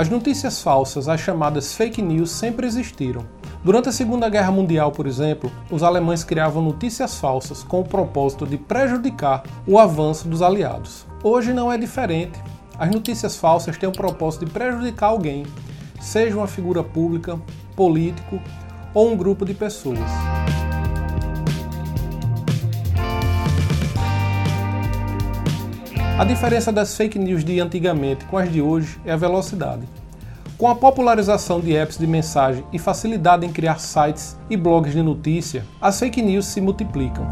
As notícias falsas, as chamadas fake news, sempre existiram. Durante a Segunda Guerra Mundial, por exemplo, os alemães criavam notícias falsas com o propósito de prejudicar o avanço dos aliados. Hoje não é diferente. As notícias falsas têm o propósito de prejudicar alguém, seja uma figura pública, político ou um grupo de pessoas. A diferença das fake news de antigamente com as de hoje é a velocidade. Com a popularização de apps de mensagem e facilidade em criar sites e blogs de notícia, as fake news se multiplicam.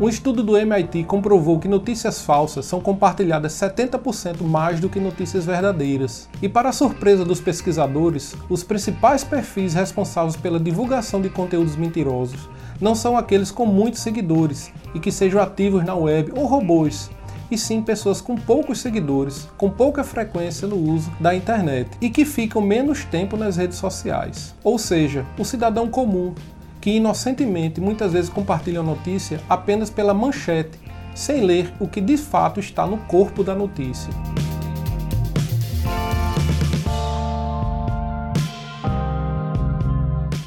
Um estudo do MIT comprovou que notícias falsas são compartilhadas 70% mais do que notícias verdadeiras. E para a surpresa dos pesquisadores, os principais perfis responsáveis pela divulgação de conteúdos mentirosos não são aqueles com muitos seguidores e que sejam ativos na web ou robôs, e sim pessoas com poucos seguidores, com pouca frequência no uso da internet e que ficam menos tempo nas redes sociais. Ou seja, o cidadão comum, que inocentemente muitas vezes compartilha a notícia apenas pela manchete, sem ler o que de fato está no corpo da notícia.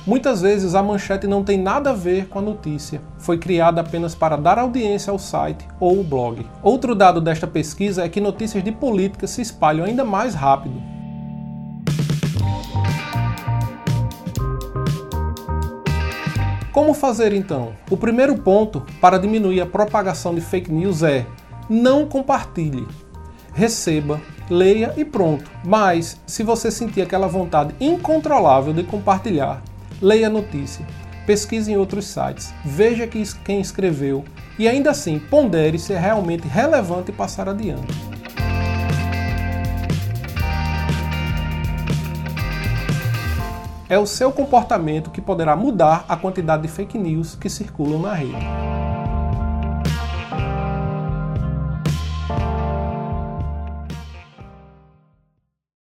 Muitas vezes a manchete não tem nada a ver com a notícia, foi criada apenas para dar audiência ao site ou ao blog. Outro dado desta pesquisa é que notícias de política se espalham ainda mais rápido. Como fazer então? O primeiro ponto para diminuir a propagação de fake news é: não compartilhe. Receba, leia e pronto. Mas, se você sentir aquela vontade incontrolável de compartilhar, leia a notícia, pesquise em outros sites, veja quem escreveu e ainda assim pondere se é realmente relevante passar adiante. É o seu comportamento que poderá mudar a quantidade de fake news que circulam na rede.